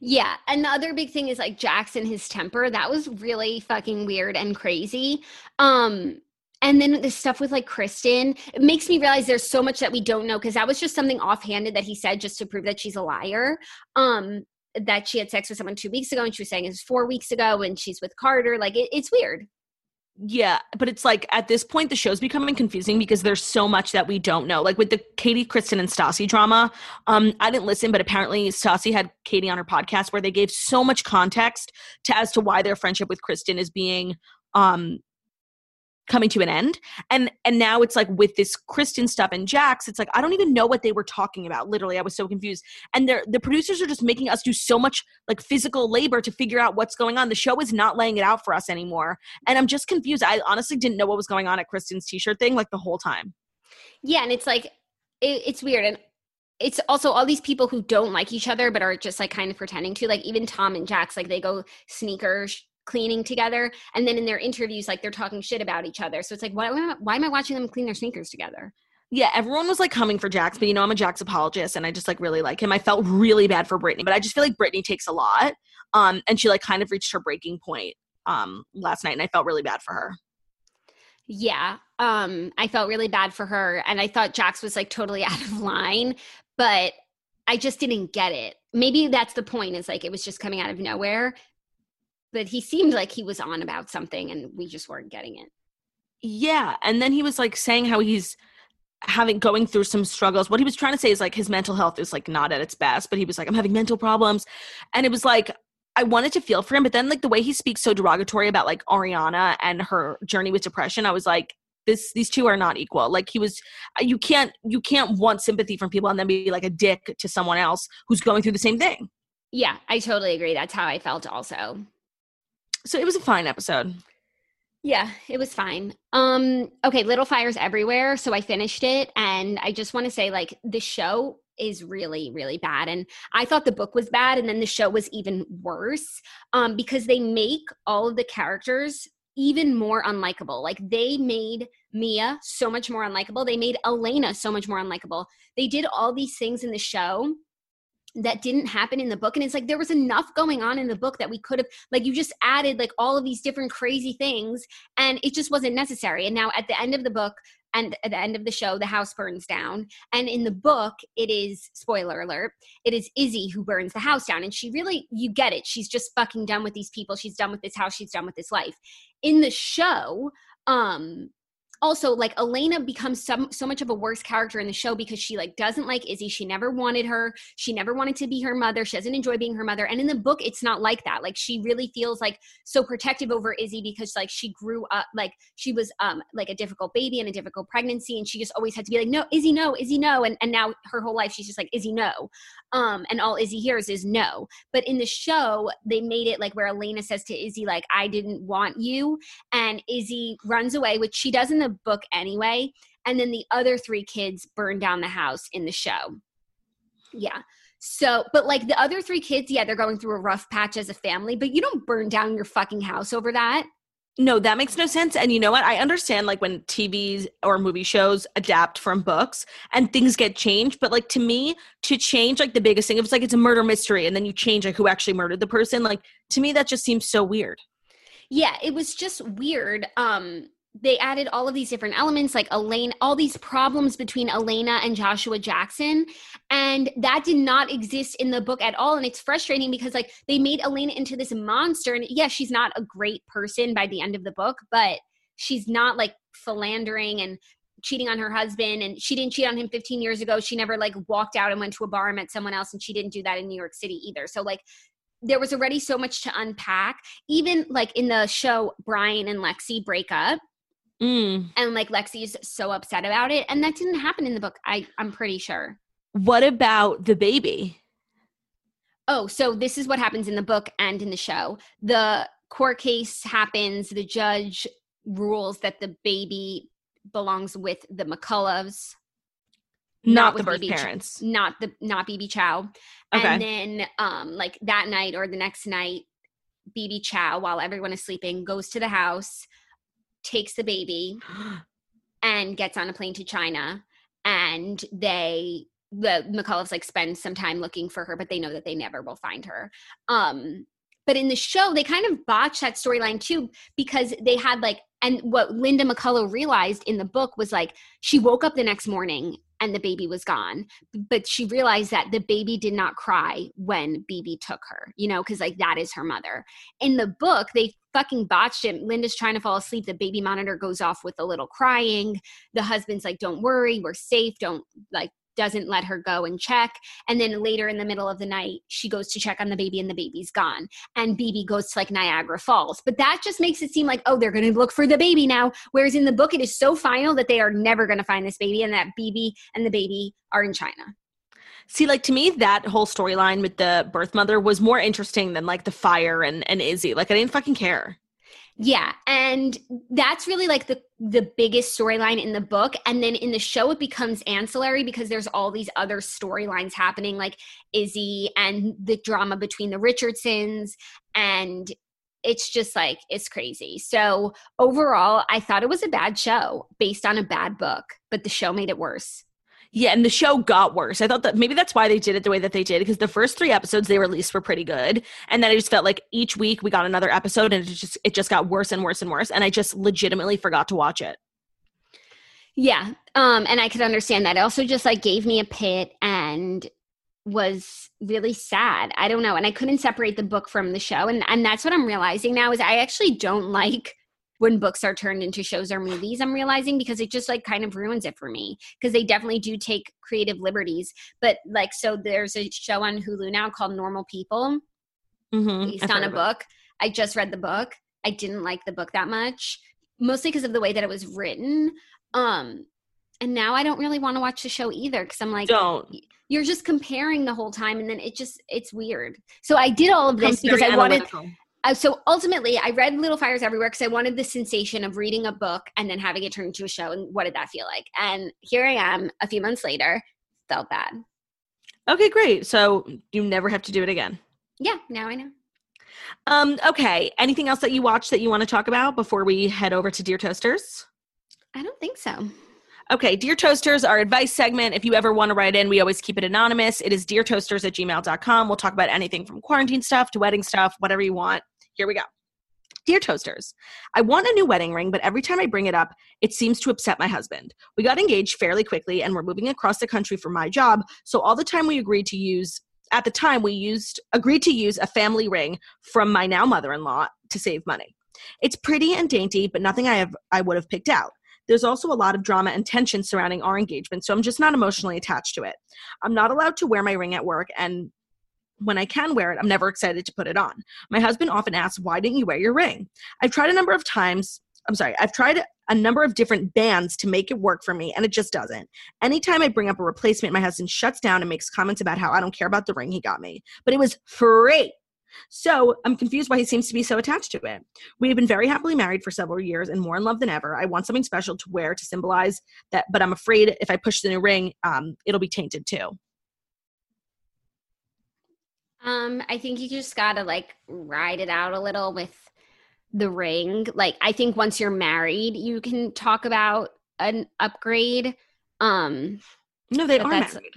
Yeah. And the other big thing is like Jax and his temper. That was really fucking weird and crazy. Um, and then the stuff with like Kristen, it makes me realize there's so much that we don't know, because that was just something offhanded that he said just to prove that she's a liar. Um, that she had sex with someone two weeks ago and she was saying it was four weeks ago and she's with Carter. Like it, it's weird. Yeah, but it's like at this point the show's becoming confusing because there's so much that we don't know. Like with the Katie, Kristen, and Stassi drama, um, I didn't listen, but apparently Stassi had Katie on her podcast where they gave so much context to, as to why their friendship with Kristen is being um, coming to an end. And and now it's like with this Kristen stuff and Jax, it's like I don't even know what they were talking about. Literally, I was so confused. And the producers are just making us do so much like physical labor to figure out what's going on. The show is not laying it out for us anymore. And I'm just confused. I honestly didn't know what was going on at Kristen's t-shirt thing like the whole time. Yeah, and it's like it, it's weird. And it's also all these people who don't like each other but are just like kind of pretending to. Like even Tom and Jax, like they go sneakers cleaning together, and then in their interviews like they're talking shit about each other. So it's like why, why, why am I watching them clean their sneakers together? Yeah, everyone was like coming for Jax, but you know I'm a Jax apologist and I just like really like him. I felt really bad for Brittany, but I just feel like Brittany takes a lot um and she like kind of reached her breaking point um last night, and I felt really bad for her. Yeah, um I felt really bad for her, and I thought Jax was like totally out of line, but I just didn't get it. Maybe that's the point, is like it was just coming out of nowhere. But he seemed like he was on about something and we just weren't getting it. Yeah. And then he was like saying how he's having going through some struggles. What he was trying to say is like his mental health is like not at its best, but he was like, I'm having mental problems. And it was like, I wanted to feel for him. But then like the way he speaks so derogatory about like Ariana and her journey with depression, I was like, this, these two are not equal. Like he was, you can't, you can't want sympathy from people and then be like a dick to someone else who's going through the same thing. Yeah, I totally agree. That's how I felt also. So it was a fine episode. Yeah, it was fine. Um, okay, Little Fires Everywhere. So I finished it, and I just want to say, like, the show is really, really bad. And I thought the book was bad, and then the show was even worse um, because they make all of the characters even more unlikable. Like, they made Mia so much more unlikable. They made Elena so much more unlikable. They did all these things in the show that didn't happen in the book. And it's like, there was enough going on in the book that we could have, like, you just added like all of these different crazy things and it just wasn't necessary. And now at the end of the book and at the end of the show, the house burns down. And in the book, it is, spoiler alert, it is Izzy who burns the house down. And she really, you get it. She's just fucking done with these people. She's done with this house. She's done with this life. In the show, um, also, like, Elena becomes some, so much of a worse character in the show because she, like, doesn't like Izzy. She never wanted her. She never wanted to be her mother. She doesn't enjoy being her mother. And in the book, it's not like that. Like, she really feels, like, so protective over Izzy because, like, she grew up, like, she was, um, like, a difficult baby and a difficult pregnancy. And she just always had to be like, no, Izzy, no, Izzy, no. And, and now her whole life, she's just like, Izzy, no. Um, and all Izzy hears is no. But in the show, they made it, like, where Elena says to Izzy, like, I didn't want you. And Izzy runs away, which she does in the book anyway, and then the other three kids burn down the house in the show. Yeah. So, but like the other three kids, yeah, they're going through a rough patch as a family, but you don't burn down your fucking house over that. No, that makes no sense. And you know what? I understand like when T Vs or movie shows adapt from books and things get changed. But like to me, to change like the biggest thing, it was like it's a murder mystery and then you change like who actually murdered the person. Like to me, that just seems so weird. Yeah, it was just weird. Um, They added all of these different elements, like Elena, all these problems between Elena and Joshua Jackson. And that did not exist in the book at all. And it's frustrating because like they made Elena into this monster. And yeah, she's not a great person by the end of the book, but she's not like philandering and cheating on her husband, and she didn't cheat on him fifteen years ago. She never like walked out and went to a bar and met someone else, and she didn't do that in New York City either. So like there was already so much to unpack. Even like in the show, Brian and Lexi break up. Mm. And like Lexi's so upset about it. And that didn't happen in the book, I, I'm pretty sure. What about the baby? Oh, so this is what happens in the book and in the show. The court case happens. The judge rules that the baby belongs with the McCulloughs. Not, not the birth parents. Ch- not the not B B Chow. Okay. And then um, like that night or the next night, B B Chow, while everyone is sleeping, goes to the house, takes the baby, and gets on a plane to China. And they the McCulloughs like spend some time looking for her, but they know that they never will find her. Um, but in the show, they kind of botched that storyline too, because they had like, and what Linda McCullough realized in the book was like, she woke up the next morning and the baby was gone, but she realized that the baby did not cry when B B took her, you know, because like that is her mother. In the book, they fucking botched it. Linda's trying to fall asleep. The baby monitor goes off with a little crying. The husband's like, don't worry, we're safe. Don't like, doesn't let her go and check. And then later in the middle of the night, she goes to check on the baby and the baby's gone. And B B goes to like Niagara Falls. But that just makes it seem like, oh, they're going to look for the baby now. Whereas in the book, it is so final that they are never going to find this baby and that B B and the baby are in China. See, like to me, that whole storyline with the birth mother was more interesting than like the fire and, and Izzy. Like I didn't fucking care. Yeah, and that's really like the the biggest storyline in the book. And then in the show, it becomes ancillary because there's all these other storylines happening, like Izzy and the drama between the Richardsons. And it's just like, it's crazy. So overall, I thought it was a bad show based on a bad book, but the show made it worse. Yeah, and the show got worse. I thought that maybe that's why they did it the way that they did, because the first three episodes they released were pretty good. And then I just felt like each week we got another episode and it just it just got worse and worse and worse. And I just legitimately forgot to watch it. Yeah, um, and I could understand that. It also just like gave me a pit and was really sad. I don't know. And I couldn't separate the book from the show. And, and that's what I'm realizing now is I actually don't like – when books are turned into shows or movies, I'm realizing, because it just like kind of ruins it for me, because they definitely do take creative liberties. But like, so there's a show on Hulu now called Normal People, mm-hmm. based on a book. I just read the book. I didn't like the book that much, mostly because of the way that it was written. Um, and now I don't really want to watch the show either, because I'm like, don't. You're just comparing the whole time, and then it just it's weird. So I did all of this because I wanted – so ultimately, I read Little Fires Everywhere because I wanted the sensation of reading a book and then having it turn into a show. And what did that feel like? And here I am a few months later, felt bad. Okay, great. So you never have to do it again. Yeah, now I know. Um, okay. Anything else that you watched that you want to talk about before we head over to Dear Toasters? I don't think so. Okay, Dear Toasters, our advice segment. If you ever want to write in, we always keep it anonymous. It is dear toasters at gmail dot com. We'll talk about anything from quarantine stuff to wedding stuff, whatever you want. Here we go. Dear Toasters, I want a new wedding ring, but every time I bring it up, it seems to upset my husband. We got engaged fairly quickly and we're moving across the country for my job. So all the time we agreed to use, at the time we used, agreed to use a family ring from my now mother-in-law to save money. It's pretty and dainty, but nothing I have, I would have picked out. There's also a lot of drama and tension surrounding our engagement, so I'm just not emotionally attached to it. I'm not allowed to wear my ring at work, and when I can wear it, I'm never excited to put it on. My husband often asks, why didn't you wear your ring? I've tried a number of times. I'm sorry. I've tried a number of different bands to make it work for me, and it just doesn't. Anytime I bring up a replacement, my husband shuts down and makes comments about how I don't care about the ring he got me, but it was free. So I'm confused why he seems to be so attached to it. We have been very happily married for several years and more in love than ever. I want something special to wear to symbolize that, but I'm afraid if I push the new ring, um, it'll be tainted too. Um, I think you just gotta like ride it out a little with the ring. Like, I think once you're married, you can talk about an upgrade. Um, no, they are married.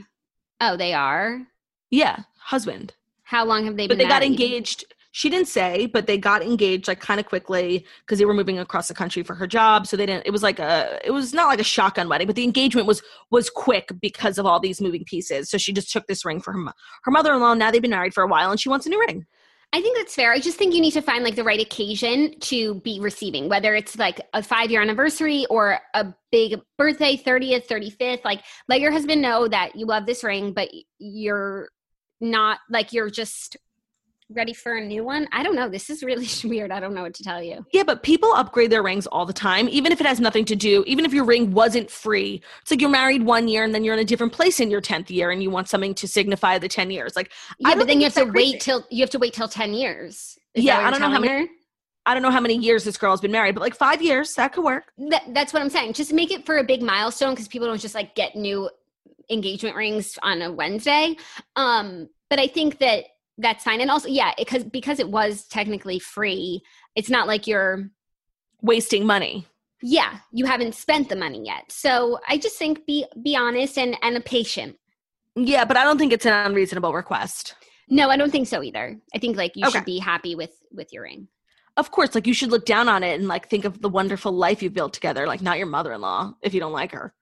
Oh, they are? Yeah, husband. How long have they been married? But they got engaged. She didn't say, but they got engaged like kind of quickly because they were moving across the country for her job. So they didn't, it was like a, it was not like a shotgun wedding, but the engagement was, was quick because of all these moving pieces. So she just took this ring for her, her mother-in-law. Now they've been married for a while and she wants a new ring. I think that's fair. I just think you need to find like the right occasion to be receiving, whether it's like a five-year anniversary or a big birthday, thirtieth, thirty-fifth. Like, let your husband know that you love this ring, but you're not like you're just ready for a new one. I don't know. This is really weird. I don't know what to tell you. Yeah, but people upgrade their rings all the time, even if it has nothing to do, even if your ring wasn't free. It's like you're married one year and then you're in a different place in your tenth year and you want something to signify the ten years. Like, yeah, I but then you have to crazy. wait till you have to wait till ten years. Is yeah, I don't know how many. Her? I don't know how many years this girl has been married, but like five years, that could work. That, that's what I'm saying. Just make it for a big milestone because people don't just like get new engagement rings on a Wednesday. Um, but I think that that's fine. And also, yeah, because because it was technically free, it's not like you're wasting money. Yeah, you haven't spent the money yet. So I just think be be honest and, and patient. Yeah, but I don't think it's an unreasonable request. No, I don't think so either. I think like you okay. should be happy with, with your ring. Of course, like you should look down on it and like think of the wonderful life you've built together, like not your mother-in-law if you don't like her.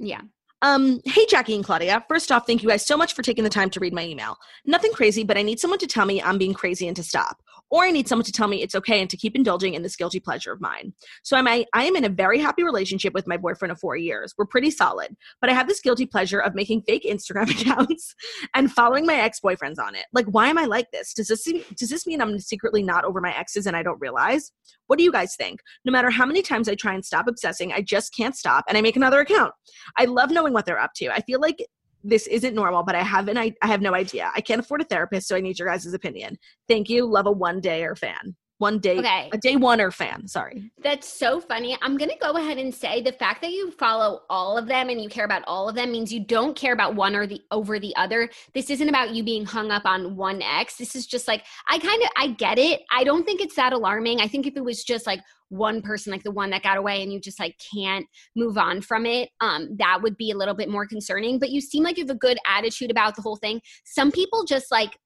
Yeah. Um, hey, Jackie and Claudia. First off, thank you guys so much for taking the time to read my email. Nothing crazy, but I need someone to tell me I'm being crazy and to stop. Or I need someone to tell me it's okay and to keep indulging in this guilty pleasure of mine. So I'm, I, I am in a very happy relationship with my boyfriend of four years. We're pretty solid, but I have this guilty pleasure of making fake Instagram accounts and following my ex-boyfriends on it. Like, why am I like this? Does this, does this mean I'm secretly not over my exes and I don't realize? What do you guys think? No matter how many times I try and stop obsessing, I just can't stop and I make another account. I love knowing what they're up to. I feel like this isn't normal, but I haven't, I, I have no idea. I can't afford a therapist, so I need your guys' opinion. Thank you. Love a one day or fan. One day, okay. a day one or fan. Sorry. That's so funny. I'm going to go ahead and say the fact that you follow all of them and you care about all of them means you don't care about one or the over the other. This isn't about you being hung up on one ex. This is just like, I kind of, I get it. I don't think it's that alarming. I think if it was just like one person, like the one that got away and you just like can't move on from it, um, that would be a little bit more concerning, but you seem like you have a good attitude about the whole thing. Some people just like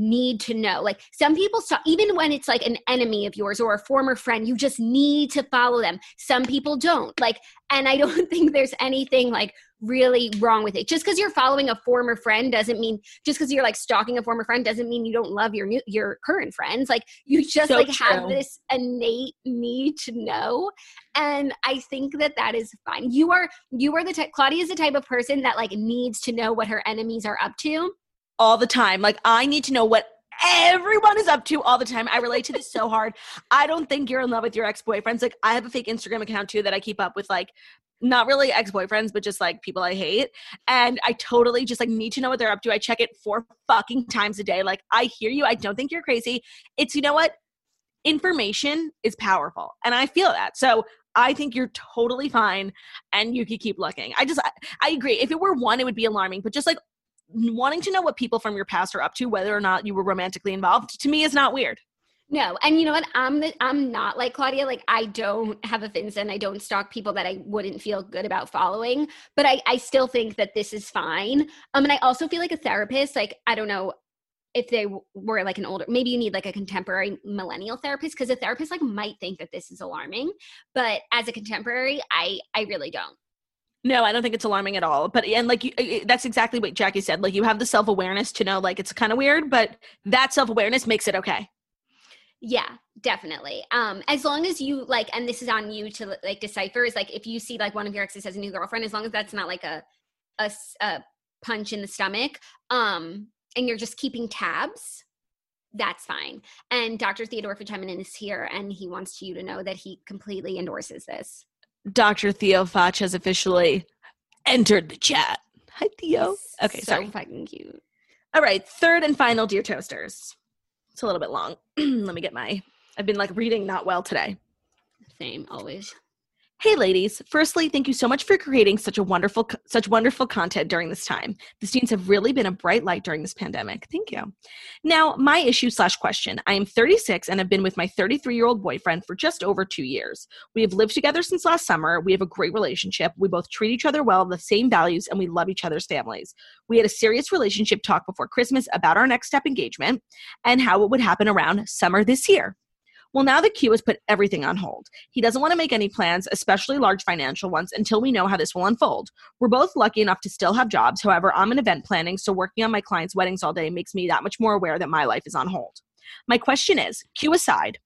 need to know. Like some people, st- even when it's like an enemy of yours or a former friend, you just need to follow them. Some people don't. Like, and I don't think there's anything like really wrong with it. Just because you're following a former friend doesn't mean, just because you're like stalking a former friend doesn't mean you don't love your new, your current friends. Like you just so like true. have this innate need to know. And I think that that is fine. You are, you are the type, Claudia is the type of person that like needs to know what her enemies are up to. All the time. Like, I need to know what everyone is up to all the time. I relate to this so hard. I don't think you're in love with your ex-boyfriends. Like, I have a fake Instagram account, too, that I keep up with, like, not really ex-boyfriends, but just, like, people I hate. And I totally just, like, need to know what they're up to. I check it four fucking times a day. Like, I hear you. I don't think you're crazy. It's, you know what? Information is powerful. And I feel that. So I think you're totally fine. And you can keep looking. I just, I, I agree. If it were one, it would be alarming. But just, like, wanting to know what people from your past are up to, whether or not you were romantically involved, to me is not weird. No. And you know what? I'm the, I'm not like Claudia. Like I don't have a fence and I don't stalk people that I wouldn't feel good about following, but I, I still think that this is fine. Um, and I also feel like a therapist, like, I don't know if they were like an older, maybe you need like a contemporary millennial therapist, because a therapist like might think that this is alarming, but as a contemporary, I, I really don't. No, I don't think it's alarming at all. But, and like, you, that's exactly what Jackie said. Like, you have the self-awareness to know, like, it's kind of weird, but that self-awareness makes it okay. Yeah, definitely. Um, as long as you like, and this is on you to like decipher, is like, if you see like one of your exes has a new girlfriend, as long as that's not like a, a, a punch in the stomach, um, and you're just keeping tabs, that's fine. And Doctor Theodore Fitzheminen is here and he wants you to know that he completely endorses this. Doctor Theo Foch has officially entered the chat. Hi, Theo. Okay, so sorry. So fucking cute. All right, third and final, Dear Toasters. It's a little bit long. Let me get my – I've been, like, reading not well today. Same, always. Hey, ladies. Firstly, thank you so much for creating such a wonderful such wonderful content during this time. The students have really been a bright light during this pandemic. Thank you. Now, my issue slash question. I am thirty-six and have been with my thirty-three-year-old boyfriend for just over two years. We have lived together since last summer. We have a great relationship. We both treat each other well, the same values, and we love each other's families. We had a serious relationship talk before Christmas about our next step engagement and how it would happen around summer this year. Well, now the Q has put everything on hold. He doesn't want to make any plans, especially large financial ones, until we know how this will unfold. We're both lucky enough to still have jobs. However, I'm in event planning, so working on my clients' weddings all day makes me that much more aware that my life is on hold. My question is, cue aside,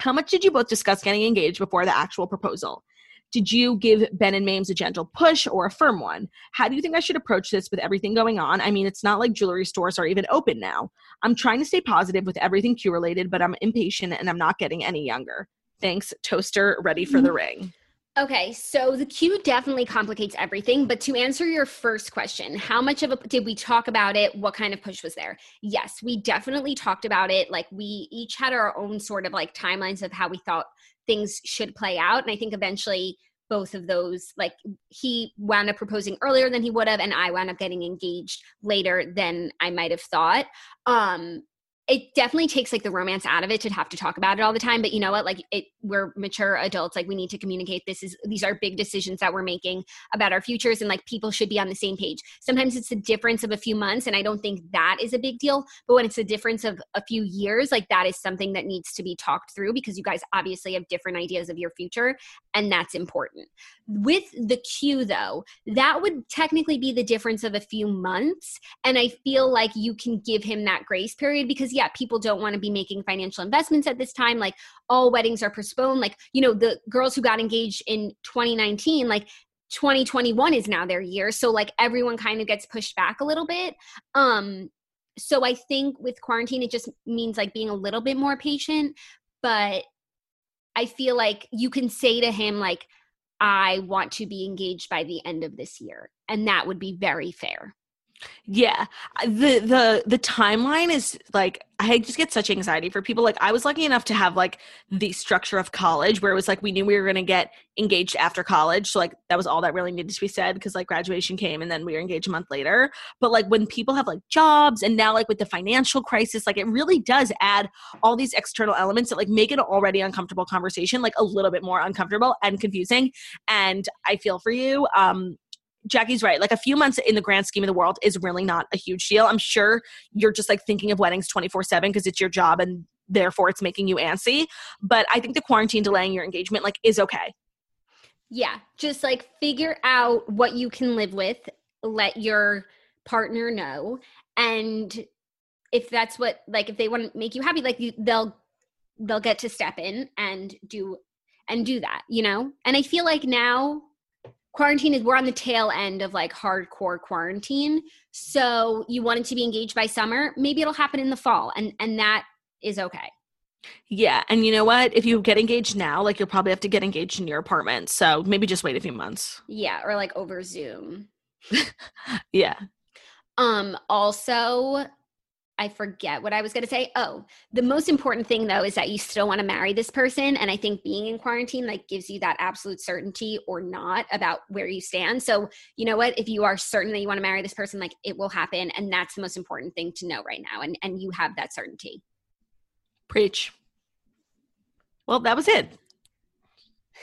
how much did you both discuss getting engaged before the actual proposal? Did you give Ben and Mames a gentle push or a firm one? How do you think I should approach this with everything going on? I mean, it's not like jewelry stores are even open now. I'm trying to stay positive with everything Q-related, but I'm impatient and I'm not getting any younger. Thanks, Toaster, ready for the ring. Okay, so the Q definitely complicates everything, but to answer your first question, how much of a, did we talk about it? What kind of push was there? Yes, we definitely talked about it. Like, we each had our own sort of like timelines of how we thought things should play out. And I think eventually both of those, like, he wound up proposing earlier than he would have, and I wound up getting engaged later than I might have thought. Um, It definitely takes like the romance out of it to have to talk about it all the time. But you know what? Like it, we're mature adults. Like we need to communicate. This is, these are big decisions that we're making about our futures, and like people should be on the same page. Sometimes it's the difference of a few months, and I don't think that is a big deal. But when it's the difference of a few years, like that is something that needs to be talked through, because you guys obviously have different ideas of your future, and that's important. With the Q though, that would technically be the difference of a few months, and I feel like you can give him that grace period because, yeah, people don't want to be making financial investments at this time. Like all weddings are postponed. Like, you know, the girls who got engaged in twenty nineteen, like twenty twenty-one is now their year. So like everyone kind of gets pushed back a little bit. Um, so I think with quarantine, it just means like being a little bit more patient, but I feel like you can say to him, like, I want to be engaged by the end of this year. And that would be very fair. Yeah. The, the, the timeline is like, I just get such anxiety for people. Like I was lucky enough to have like the structure of college where it was like, we knew we were going to get engaged after college. So like, that was all that really needed to be said. Cause like graduation came and then we were engaged a month later. But like when people have like jobs and now like with the financial crisis, like it really does add all these external elements that like make it an already uncomfortable conversation, like a little bit more uncomfortable and confusing. And I feel for you. Um, Jackie's right. Like a few months in the grand scheme of the world is really not a huge deal. I'm sure you're just like thinking of weddings twenty-four seven because it's your job and therefore it's making you antsy. But I think the quarantine delaying your engagement like is okay. Yeah. Just like figure out what you can live with, let your partner know. And if that's what, like, if they want to make you happy, like you, they'll, they'll get to step in and do, and do that, you know? And I feel like now, quarantine is, we're on the tail end of like hardcore quarantine. So you wanted to be engaged by summer, maybe it'll happen in the fall. And and that is okay. Yeah. And you know what? If you get engaged now, like you'll probably have to get engaged in your apartment. So maybe just wait a few months. Yeah. Or like over Zoom. Yeah. Um, also, I forget what I was going to say. Oh, the most important thing though, is that you still want to marry this person. And I think being in quarantine, like gives you that absolute certainty or not about where you stand. So you know what, if you are certain that you want to marry this person, like it will happen. And that's the most important thing to know right now. And, and you have that certainty. Preach. Well, that was it.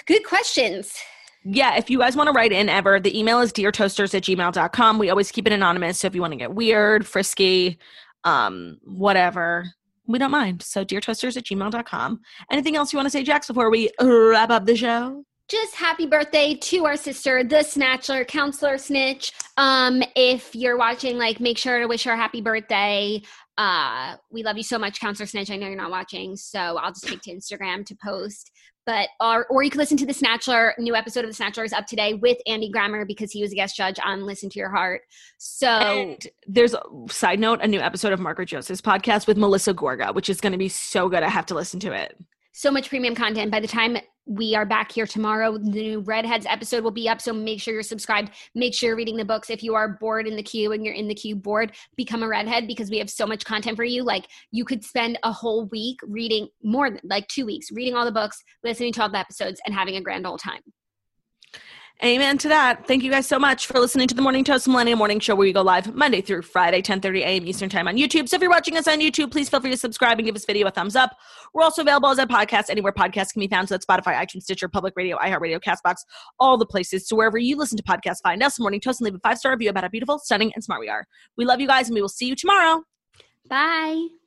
Good questions. Yeah, if you guys want to write in ever, the email is dear toasters at gmail dot com. We always keep it anonymous. So if you want to get weird, frisky, um, whatever, we don't mind. So dear toasters at gmail dot com. Anything else you want to say, Jax, before we wrap up the show? Just happy birthday to our sister, the Snatchler, Counselor Snitch. Um, if you're watching, like, make sure to wish her a happy birthday. Uh, we love you so much, Counselor Snitch. I know you're not watching, so I'll just take to Instagram to post. But or, or you can listen to The Snatchler. New episode of The Snatchler is up today with Andy Grammer because he was a guest judge on Listen to Your Heart. So and there's a side note, a new episode of Margaret Joseph's podcast with Melissa Gorga, which is going to be so good. I have to listen to it. So much premium content. By the time we are back here tomorrow, the new Redheads episode will be up. So make sure you're subscribed. Make sure you're reading the books. If you are bored in the queue and you're in the queue bored, become a Redhead because we have so much content for you. Like you could spend a whole week reading more than like two weeks, reading all the books, listening to all the episodes and having a grand old time. Amen to that. Thank you guys so much for listening to the Morning Toast Millennial Morning Show, where we go live Monday through Friday, ten thirty a.m. Eastern Time on YouTube. So if you're watching us on YouTube, please feel free to subscribe and give this video a thumbs up. We're also available as a podcast anywhere podcasts can be found. So that's Spotify, iTunes, Stitcher, Public Radio, iHeartRadio, CastBox, all the places. So wherever you listen to podcasts, find us, Morning Toast, and leave a five-star review about how beautiful, stunning, and smart we are. We love you guys, and we will see you tomorrow. Bye.